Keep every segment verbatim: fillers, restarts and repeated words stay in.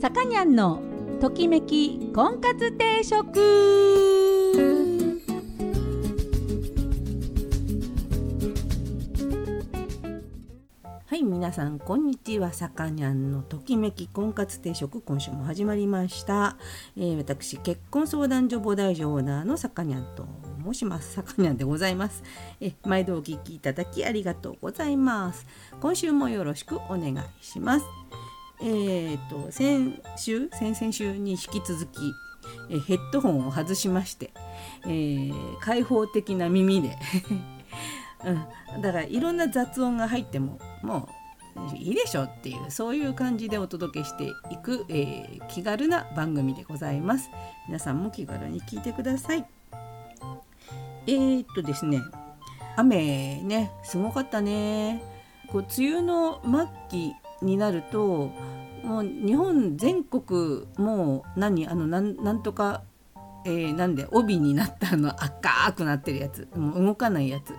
さかにゃんのときめき婚活定食。はい、皆さんこんにちは。さかにゃんのときめき婚活定食、今週も始まりました。えー、私結婚相談所菩提所オーナーのさかにゃんと申します。さかにゃんでございます。え毎度お聞きいただきありがとうございます。今週もよろしくお願いします。えー、と先週先々週に引き続きえヘッドホンを外しまして、えー、開放的な耳で、うん、だからいろんな雑音が入ってももういいでしょっていう、そういう感じでお届けしていく、えー、気軽な番組でございます。皆さんも気軽に聞いてください。えー、っとですね雨ね、すごかったね。こう梅雨の末期になるともう日本全国もう何あの な, んなんとか、えー、なんで帯になったの赤くなってるやつ、もう動かないやつ、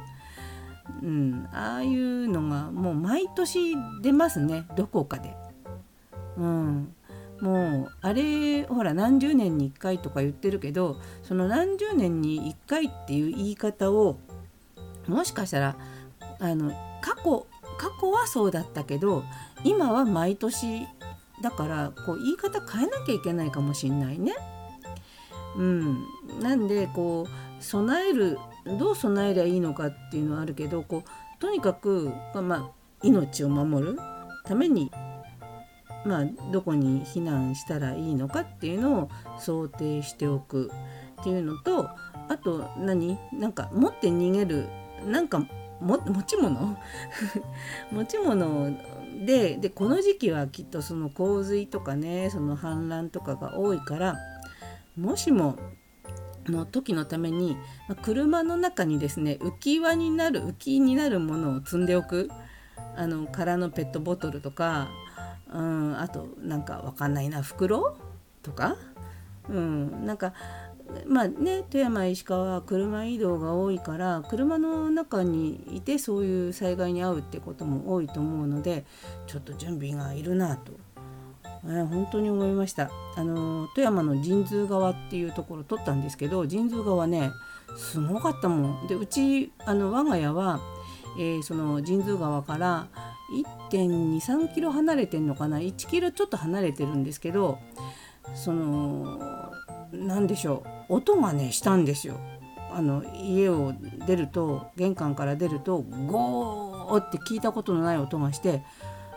うん、ああいうのがもう毎年出ますね、どこかで、うん、もうあれほら何十年にいっかいとか言ってるけど、その何十年にいっかいっていう言い方をもしかしたらあの過去過去はそうだったけど今は毎年だからこう言い方変えなきゃいけないかもしれないね。うん、なんでこう備える、どう備えりゃいいのかっていうのはあるけど、こうとにかく、まあ、命を守るために、まあ、どこに避難したらいいのかっていうのを想定しておくっていうのと、あと何なんか持って逃げるなんかも持ち物持ち物 で, でこの時期はきっとその洪水とかね、その氾濫とかが多いから、もしもの時のために車の中にですね浮き輪になる浮きになるものを積んでおく、あの空のペットボトルとか、うん、あとなんかわかんないな袋とか、うん、なんかまあね、富山石川は車移動が多いから車の中にいてそういう災害に遭うってことも多いと思うので、ちょっと準備がいるなと、えー、本当に思いました。あの富山の神通川っていうところを撮ったんですけど、神通川ねすごかったもんで、うちあの我が家は、えー、その神通川から いってんにさんキロ離れてるのかな、いちキロちょっと離れてるんですけど、そのなんでしょう音がねしたんですよ。あの家を出ると玄関から出るとゴーって聞いたことのない音がして、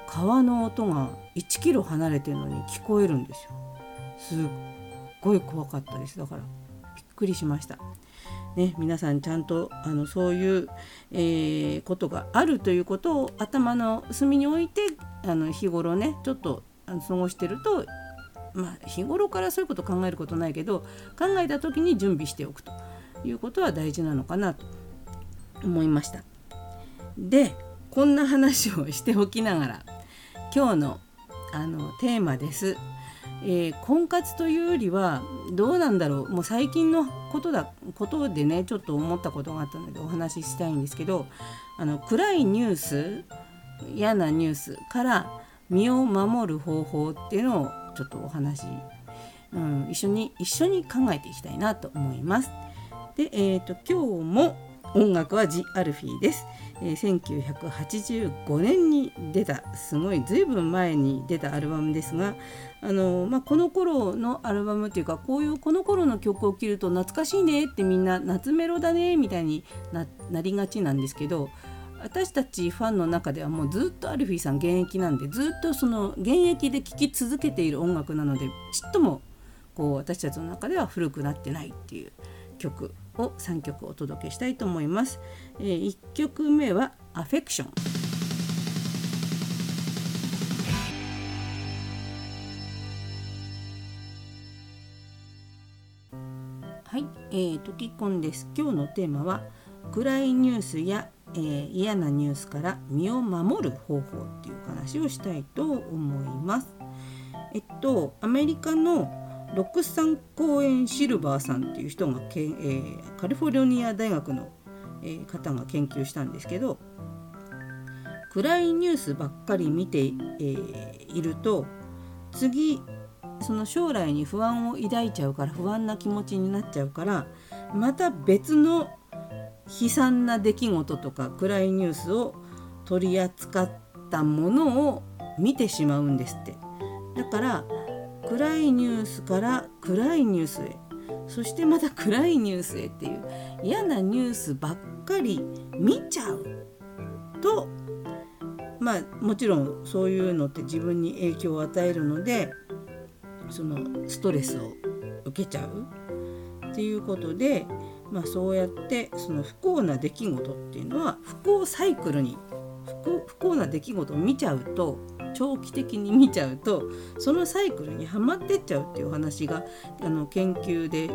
川の音がいちキロ離れてるのに聞こえるんですよ。すっごい怖かったです。だからびっくりしましたね。皆さんちゃんとあのそういう、えー、ことがあるということを頭の隅に置いて、あの日頃ねちょっと過ごしてると、まあ、日頃からそういうこと考えることないけど、考えた時に準備しておくということは大事なのかなと思いました。でこんな話をしておきながら今日の、あのテーマです。えー、婚活というよりはどうなんだろう、もう最近のことだことでねちょっと思ったことがあったのでお話ししたいんですけど、あの暗いニュース、嫌なニュースから身を守る方法っていうのをちょっとお話、うん、一緒に一緒に考えていきたいなと思います。で、えー、と今日も音楽はジ・アルフィーです。えー、せんきゅうひゃくはちじゅうごねんに出た、すごいずいぶん前に出たアルバムですが、あのーまあ、この頃のアルバムというか、こういうこの頃の曲を聴ると懐かしいねってみんな夏メロだねみたいに な, なりがちなんですけど、私たちファンの中ではもうずっとアルフィーさん現役なんで、ずっとその現役で聴き続けている音楽なので、ちっともこう私たちの中では古くなってないっていう曲をさんきょくお届けしたいと思います。えー、いっきょくめはアフェクション。はい、えー、トキコンです。今日のテーマは暗いニュースやえー、嫌なニュースから身を守る方法っていう話をしたいと思います。えっとアメリカのロックスさん公園シルバーさんっていう人がけ、えー、カリフォルニア大学の、えー、方が研究したんですけど、暗いニュースばっかり見て、えー、いると次その将来に不安を抱いちゃうから、不安な気持ちになっちゃうから、また別の悲惨な出来事とか暗いニュースを取り扱ったものを見てしまうんですって。だから暗いニュースから暗いニュースへ、そしてまた暗いニュースへっていう嫌なニュースばっかり見ちゃうと、まあもちろんそういうのって自分に影響を与えるので、そのストレスを受けちゃうっていうことで、まあ、そうやってその不幸な出来事っていうのは不幸サイクルに不幸、不幸な出来事を見ちゃうと、長期的に見ちゃうとそのサイクルにはまってっちゃうっていう話があの研究で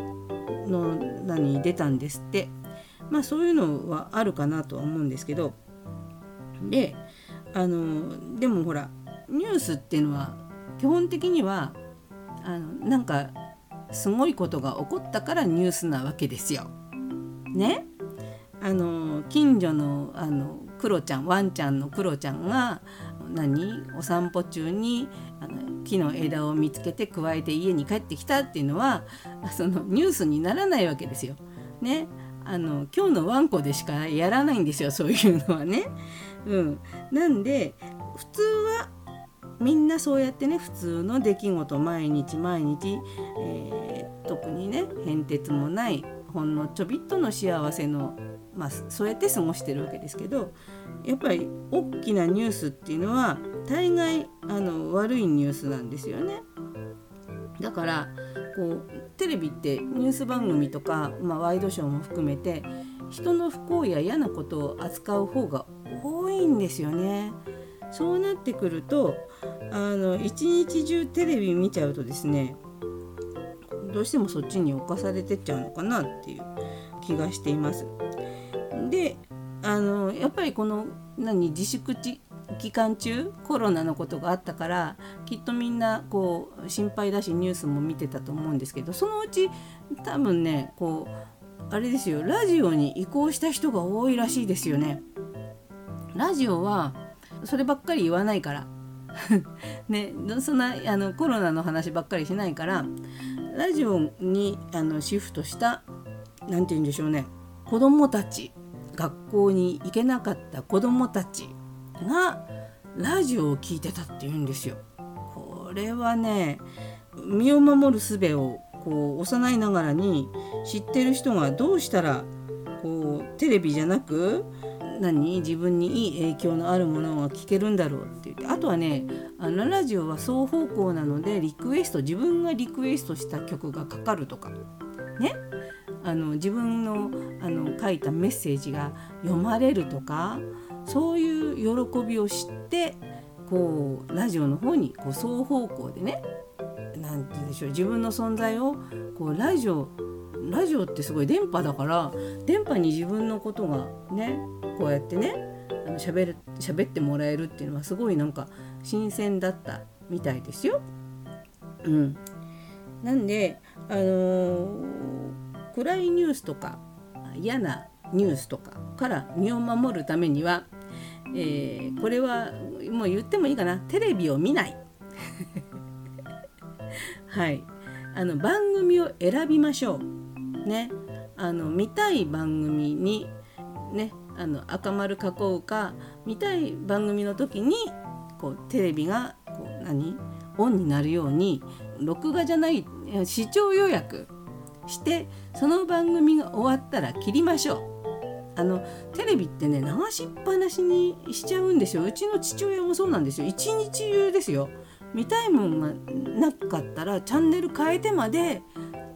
の何出たんですって。まあそういうのはあるかなとは思うんですけど、であのでもほらニュースっていうのは基本的にはあのなんかすごいことが起こったからニュースなわけですよ。ね、あの近所のあのクロちゃん、ワンちゃんのクロちゃんが何お散歩中にあの木の枝を見つけてくわえて家に帰ってきたっていうのはそのニュースにならないわけですよ。ね、あの今日のワンコでしかやらないんですよ、そういうのはね。うん、なんで普通はみんなそうやってね、普通の出来事毎日毎日、えー、特にね変哲もないほんのちょびっとの幸せの、まあ、そうやって過ごしてるわけですけど、やっぱり大きなニュースっていうのは大概あの悪いニュースなんですよね。だからこうテレビってニュース番組とか、まあ、ワイドショーも含めて人の不幸や嫌なことを扱う方が多いんですよね。そうなってくるとあの一日中テレビ見ちゃうとですね、どうしてもそっちに侵されてっちゃうのかなっていう気がしています。であのやっぱりこの何自粛期間中コロナのことがあったから、きっとみんなこう心配だしニュースも見てたと思うんですけど、そのうち多分ねこうあれですよ、ラジオに移行した人が多いらしいですよね。ラジオはそればっかり言わないからね、そんなあのコロナの話ばっかりしないからラジオにあのシフトした、なんて言うんでしょうね、子どもたち、学校に行けなかった子どもたちがラジオを聞いてたっていうんですよ。これはね、身を守る術をこう幼いながらに知ってる人がどうしたらこうテレビじゃなく何自分にいい影響のあるものが聞けるんだろうって言って、あとはねあのラジオは双方向なのでリクエスト、自分がリクエストした曲がかかるとかね、あの自分の、あの書いたメッセージが読まれるとか、そういう喜びを知ってこうラジオの方にこう双方向でね、なんて言うんでしょう、自分の存在をこうラジオラジオってすごい電波だから、電波に自分のことがねこうやってねあの 喋る、喋ってもらえるっていうのはすごいなんか新鮮だったみたいですよ。うん、なんで、あのー、暗いニュースとか嫌なニュースとかから身を守るためには、えー、これはもう言ってもいいかな、テレビを見ないはい、あの番組を選びましょうね、あの見たい番組に、ね、あの赤丸囲うか、見たい番組の時にこうテレビがこう何オンになるように録画じゃない視聴予約して、その番組が終わったら切りましょう。あのテレビってね流しっぱなしにしちゃうんですよ。うちの父親もそうなんですよ。一日中ですよ。見たいもんがなかったらチャンネル変えてまで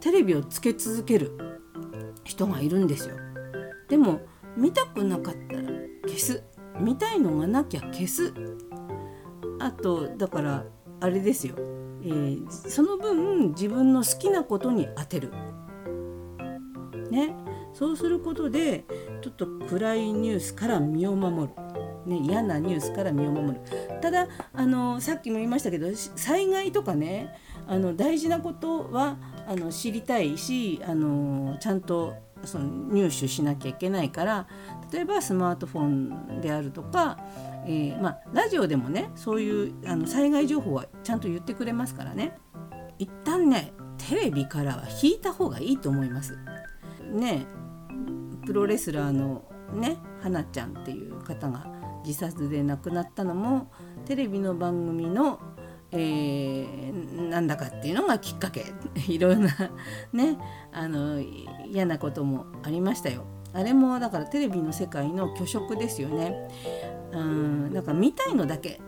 テレビをつけ続ける人がいるんですよ。でも見たくなかったら消す、見たいのがなきゃ消す。あとだからあれですよ、えー、その分自分の好きなことに当てるね。そうすることでちょっと暗いニュースから身を守るね、嫌なニュースから身を守る。ただあのさっきも言いましたけど、災害とかねあの大事なことはあの知りたいし、あのちゃんとその入手しなきゃいけないから、例えばスマートフォンであるとか、えーまあ、ラジオでもねそういうあの災害情報はちゃんと言ってくれますからね。一旦ねテレビからは引いた方がいいと思いますね。プロレスラーのね花ちゃんっていう方が自殺で亡くなったのもテレビの番組の、えー、なんだかっていうのがきっかけいろんなねあの嫌なこともありましたよ。あれもだからテレビの世界の虚飾ですよね。うんだから見たいのだけ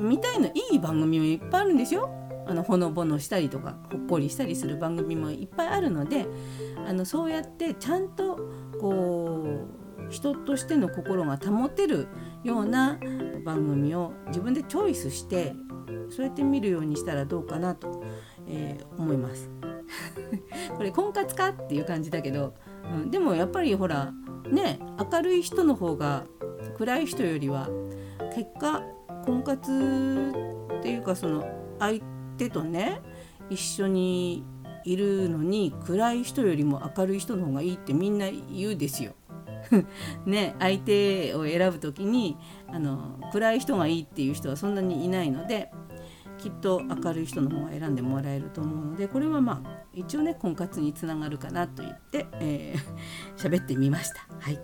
見たいのいい番組もいっぱいあるんですよ。あのほのぼのしたりとかほっこりしたりする番組もいっぱいあるので、あのそうやってちゃんとこう人としての心が保てるような番組を自分でチョイスしてそうやって見るようにしたらどうかなと、えー、思いますこれ婚活かっていう感じだけど、うん、でもやっぱりほらね明るい人の方が暗い人よりは結果婚活っていうかその相手とね一緒にいるのに暗い人よりも明るい人の方がいいってみんな言うですよね、相手を選ぶときにあの暗い人がいいっていう人はそんなにいないのできっと明るい人の方が選んでもらえると思うので、これはまあ一応ね婚活につながるかなと言ってえー、喋ってみました。はい。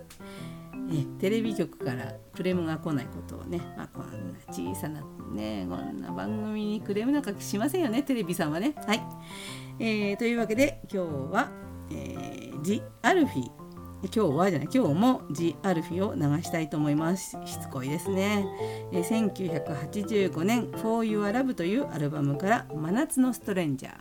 ね、テレビ局からクレームが来ないことをね、まあ、こんな小さなねこんな番組にクレームなんかしませんよねテレビさんはね。はい、えー、というわけで今日は、えー、ジ・アルフィ今日はじゃない今日もジ・アルフィを流したいと思います。しつこいですね、えー、せんきゅうひゃくはちじゅうごねん For Your Love というアルバムから真夏のストレンジャー。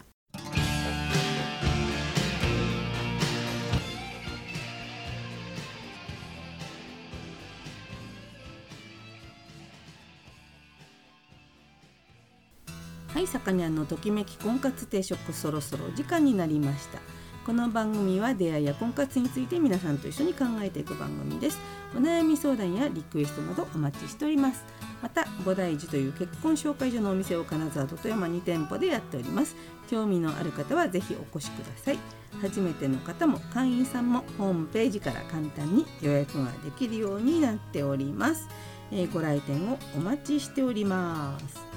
はい、さかにゃんのときめき婚活定食、そろそろ時間になりました。この番組は出会いや婚活について皆さんと一緒に考えていく番組です。お悩み相談やリクエストなどお待ちしております。また菩提寺という結婚紹介所のお店を金沢と富山に店舗でやっております。興味のある方はぜひお越しください。初めての方も会員さんもホームページから簡単に予約ができるようになっております、えー、ご来店をお待ちしております。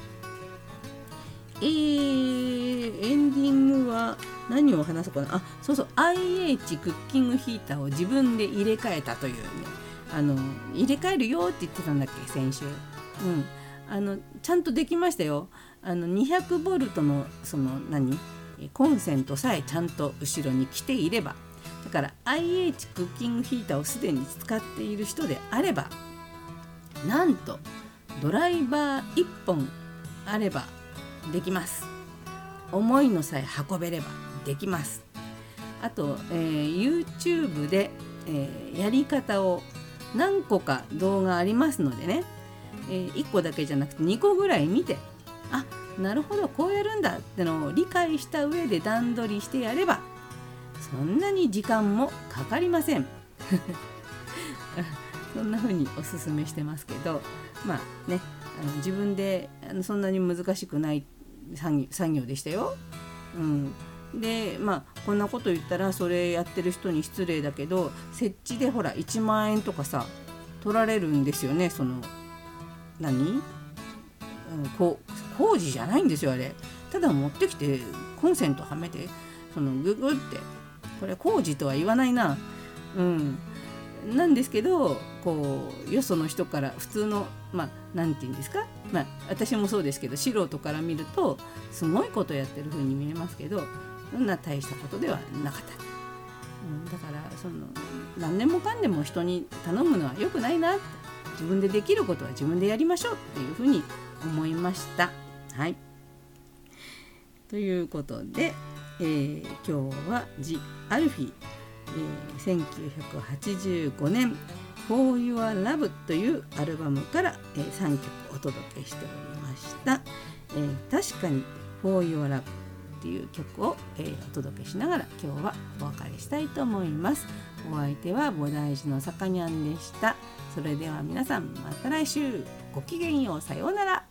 えー、エンディングは何を話そうかな。あ、そうそう アイエイチ クッキングヒーターを自分で入れ替えたというね、あの入れ替えるよって言ってたんだっけ先週、うん、あのちゃんとできましたよ。あのにひゃくボルトのその何コンセントさえちゃんと後ろに来ていれば、だから アイエイチ クッキングヒーターをすでに使っている人であればなんとドライバーいっぽんあればできます。思いのさえ運べればできます。あと、えー、YouTube で、えー、やり方を何個か動画ありますのでね、えー、いっこだけじゃなくてにこぐらい見て、あ、なるほどこうやるんだってのを理解した上で段取りしてやればそんなに時間もかかりませんそんな風におすすめしてますけど、まあねあの自分であのそんなに難しくない作業、作業でしたよ、うん、でまあこんなこと言ったらそれやってる人に失礼だけど設置でほらいちまんえんとかさ取られるんですよね。その何、うん、こ工事じゃないんですよあれ。ただ持ってきてコンセントはめてそのググってこれ工事とは言わないな、うん、なんですけどこうよその人から普通のまあ何て言うんですか、まあ、私もそうですけど素人から見るとすごいことやってる風に見えますけどそんな大したことではなかった、うん、だからその何でもかんでも人に頼むのは良くないな、自分でできることは自分でやりましょうっていう風に思いました。はい、ということで、えー、今日は「ジ・アルフィ」えー、せんきゅうひゃくはちじゅうごねんFor Your Love というアルバムから、えー、さんきょくお届けしておりました、えー、確かに For Your Love という曲を、えー、お届けしながら今日はお別れしたいと思います。お相手は菩提寺のさかにゃんでした。それでは皆さんまた来週ごきげんようさようなら。